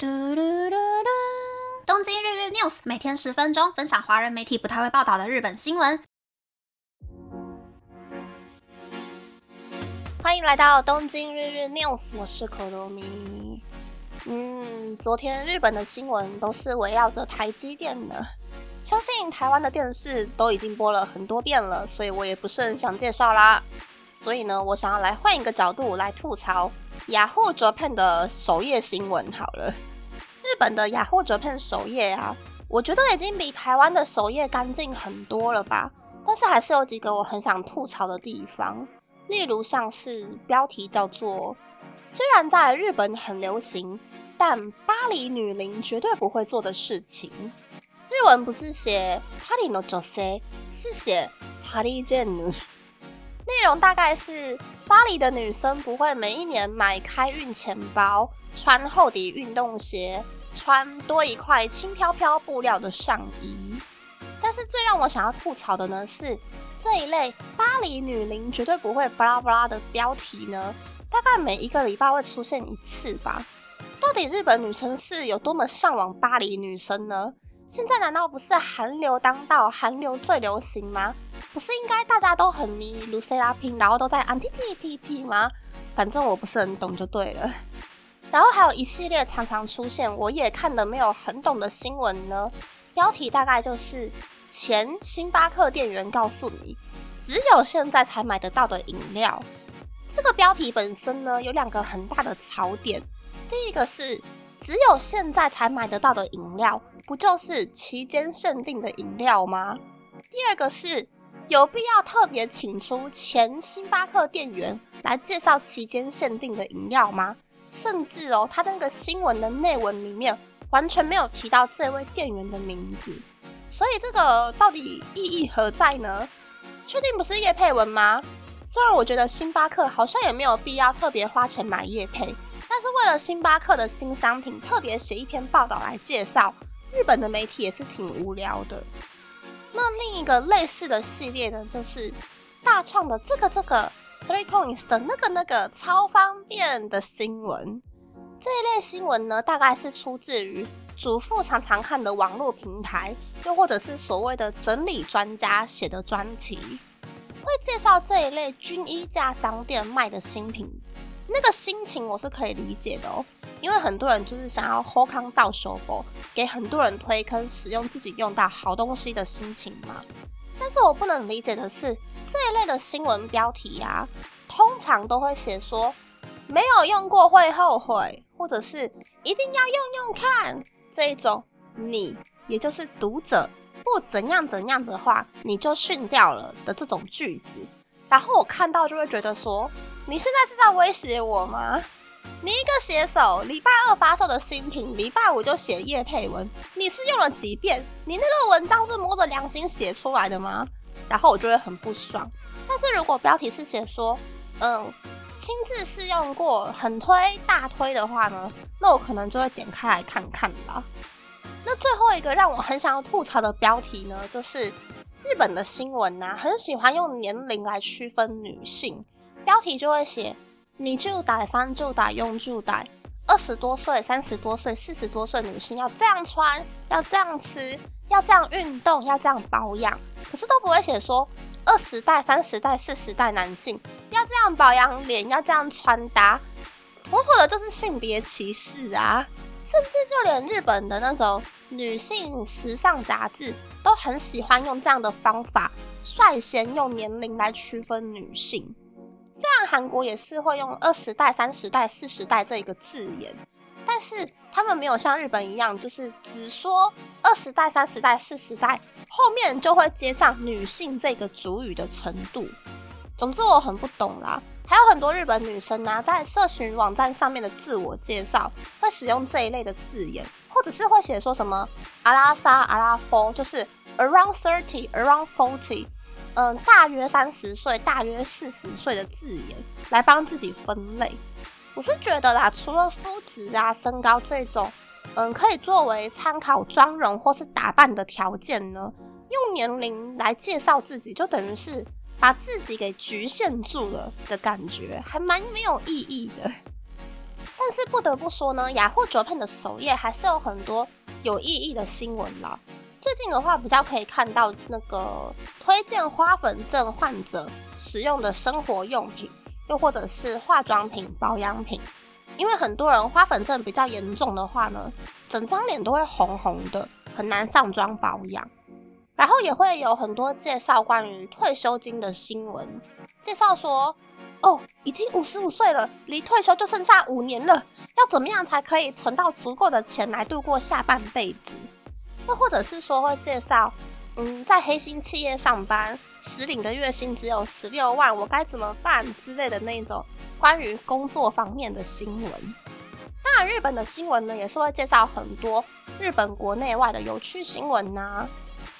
东京日日 News 每天10分钟，分享华人媒体不太会报道的日本新闻。欢迎来到东京日日 News， 我是 Kurumi。昨天日本的新闻都是围绕着台积电的，相信台湾的电视都已经播了很多遍了，所以我也不是很想介绍啦。所以呢，我想要来换一个角度来吐槽 Yahoo Japan 的首页新闻好了。日本的 Yahoo Japan 首页啊，我觉得已经比台湾的首页干净很多了吧，但是还是有几个我很想吐槽的地方，例如像是标题叫做虽然在日本很流行，但巴黎女伶绝对不会做的事情。日文不是写パリの女性，是写パリジェンヌ。内容大概是巴黎的女生不会每一年买开运钱包，穿厚底运动鞋，穿多一块轻飘飘布料的上衣。但是最让我想要吐槽的呢，是这一类巴黎女伶绝对不会巴拉巴拉的标题呢，大概每一个礼拜会出现一次吧。到底日本女生是有多么向往巴黎女生呢？现在难道不是韩流当道，韩流最流行吗？不是应该大家都很迷卢塞拉拼，然后都在 anti-t-t-t 吗？反正我不是很懂就对了。然后还有一系列常常出现我也看得没有很懂的新闻呢，标题大概就是前星巴克店员告诉你只有现在才买得到的饮料。这个标题本身呢，有两个很大的槽点。第一个是只有现在才买得到的饮料，不就是期间限定的饮料吗？第二个是有必要特别请出前星巴克店员来介绍期间限定的饮料吗？甚至哦，他那个新闻的内文里面完全没有提到这位店员的名字，所以这个到底意义何在呢？确定不是业配文吗？虽然我觉得星巴克好像也没有必要特别花钱买业配，但是为了星巴克的新商品特别写一篇报道来介绍，日本的媒体也是挺无聊的。那另一个类似的系列呢，就是大创的这个 3Coins 的那个超方便的新闻。这一类新闻呢，大概是出自于主妇常常看的网络平台，又或者是所谓的整理专家写的专题，会介绍这一类均一价商店卖的新品。那个心情我是可以理解的哦，因为很多人就是想要好康到手博，给很多人推坑使用自己用到好东西的心情嘛。但是我不能理解的是，这一类的新闻标题啊，通常都会写说没有用过会后悔，或者是一定要用用看，这一种你也就是读者不怎样怎样的话你就训掉了的这种句子。然后我看到就会觉得说，你现在是在威胁我吗？你一个写手，礼拜2发售的新品，礼拜5就写业配文，你是用了几遍？你那个文章是摸着良心写出来的吗？然后我就会很不爽。但是如果标题是写说，亲自试用过，很推，大推的话呢，那我可能就会点开来看看吧。那最后一个让我很想要吐槽的标题呢，就是日本的新闻啊，很喜欢用年龄来区分女性。标题就会写20代、30代、40代，20多岁、30多岁、40多岁女性要这样穿，要这样吃，要这样运动，要这样保养。可是都不会写说20代、30代、40代男性要这样保养脸，要这样穿搭，妥妥的就是性别歧视啊！甚至就连日本的那种女性时尚杂志都很喜欢用这样的方法，率先用年龄来区分女性。虽然韩国也是会用20代、30代、40代这一个字眼，但是他们没有像日本一样，就是只说20代、30代、40代，后面就会接上女性这个主语的程度。总之我很不懂啦。还有很多日本女生啊，在社群网站上面的自我介绍会使用这一类的字眼，或者是会写说什么阿拉莎、阿拉佛，就是 around 30、around 40。大约30岁、大约40岁的字眼来帮自己分类。我是觉得啦，除了肤质啊、身高这种，可以作为参考妆容或是打扮的条件呢，用年龄来介绍自己，就等于是把自己给局限住了的感觉，还蛮没有意义的。但是不得不说呢，Yahoo Japan 的首页还是有很多有意义的新闻啦。最近的话，比较可以看到那个推荐花粉症患者使用的生活用品，又或者是化妆品、保养品。因为很多人花粉症比较严重的话呢，整张脸都会红红的，很难上妆保养。然后也会有很多介绍关于退休金的新闻，介绍说哦，已经55岁了，离退休就剩下5年了，要怎么样才可以存到足够的钱来度过下半辈子？又或者是说会介绍，在黑心企业上班，实领的月薪只有16万，我该怎么办之类的那种关于工作方面的新闻。当然，日本的新闻呢，也是会介绍很多日本国内外的有趣新闻啊。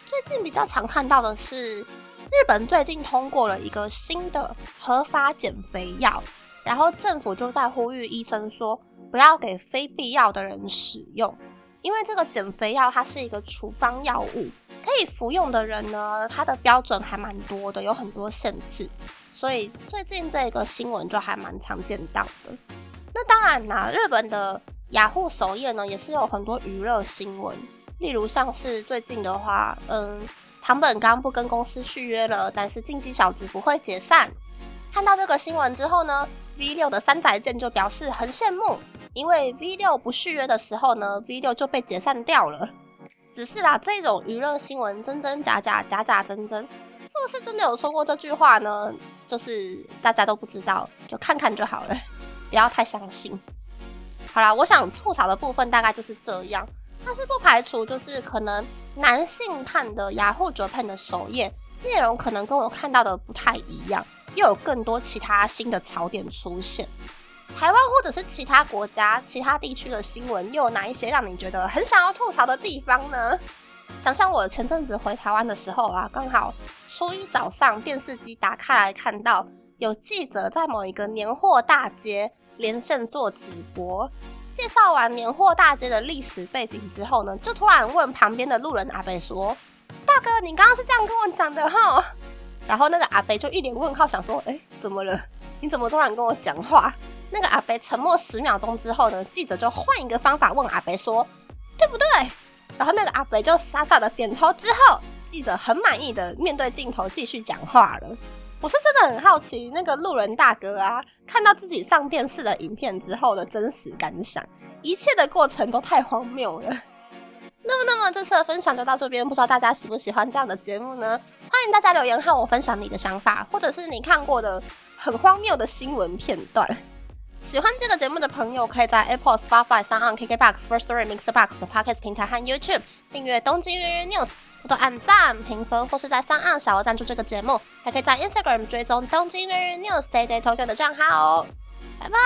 最近比较常看到的是，日本最近通过了一个新的合法减肥药，然后政府就在呼吁医生说，不要给非必要的人使用。因为这个减肥药它是一个处方药物，可以服用的人呢，它的标准还蛮多的，有很多限制，所以最近这个新闻就还蛮常见到的。那当然啦，日本的Yahoo首页呢，也是有很多娱乐新闻，例如像是最近的话，堂本刚不跟公司续约了，但是进击小子不会解散。看到这个新闻之后呢， V6 的三宅健就表示很羡慕，因为 V6 不续约的时候呢， V6 就被解散掉了。只是啦，这种娱乐新闻真真假假，假假真真，是不是真的有说过这句话呢？就是大家都不知道，就看看就好了，不要太相信。好啦，我想吐槽的部分大概就是这样，但是不排除就是可能男性看的 Yahoo Japan 的首页内容可能跟我看到的不太一样，又有更多其他新的槽点出现。台湾或者是其他国家、其他地区的新闻又有哪一些让你觉得很想要吐槽的地方呢？想想我前阵子回台湾的时候啊，刚好初一早上电视机打开来看到有记者在某一个年货大街连线做直播，介绍完年货大街的历史背景之后呢，就突然问旁边的路人阿伯说，大哥你刚刚是这样跟我讲的齁？然后那个阿伯就一脸问号，想说怎么了，你怎么突然跟我讲话？那个阿伯沉默10秒钟之后呢，记者就换一个方法问阿伯说，对不对？然后那个阿伯就傻傻的点头，之后记者很满意的面对镜头继续讲话了。我是真的很好奇那个路人大哥啊，看到自己上电视的影片之后的真实感想，一切的过程都太荒谬了。那么这次的分享就到这边，不知道大家喜不喜欢这样的节目呢？欢迎大家留言和我分享你的想法，或者是你看过的很荒谬的新闻片段。喜欢这个节目的朋友，可以在 Apple、Spotify、SoundOn、KKBox、First Story、Mixbox 的 Podcast 平台和 YouTube 订阅《东京日日 News》，多多按赞、评分，或是在SoundOn小额赞助这个节目，还可以在 Instagram 追踪《东京日日 News Day Day Tokyo》的账号哦。拜拜。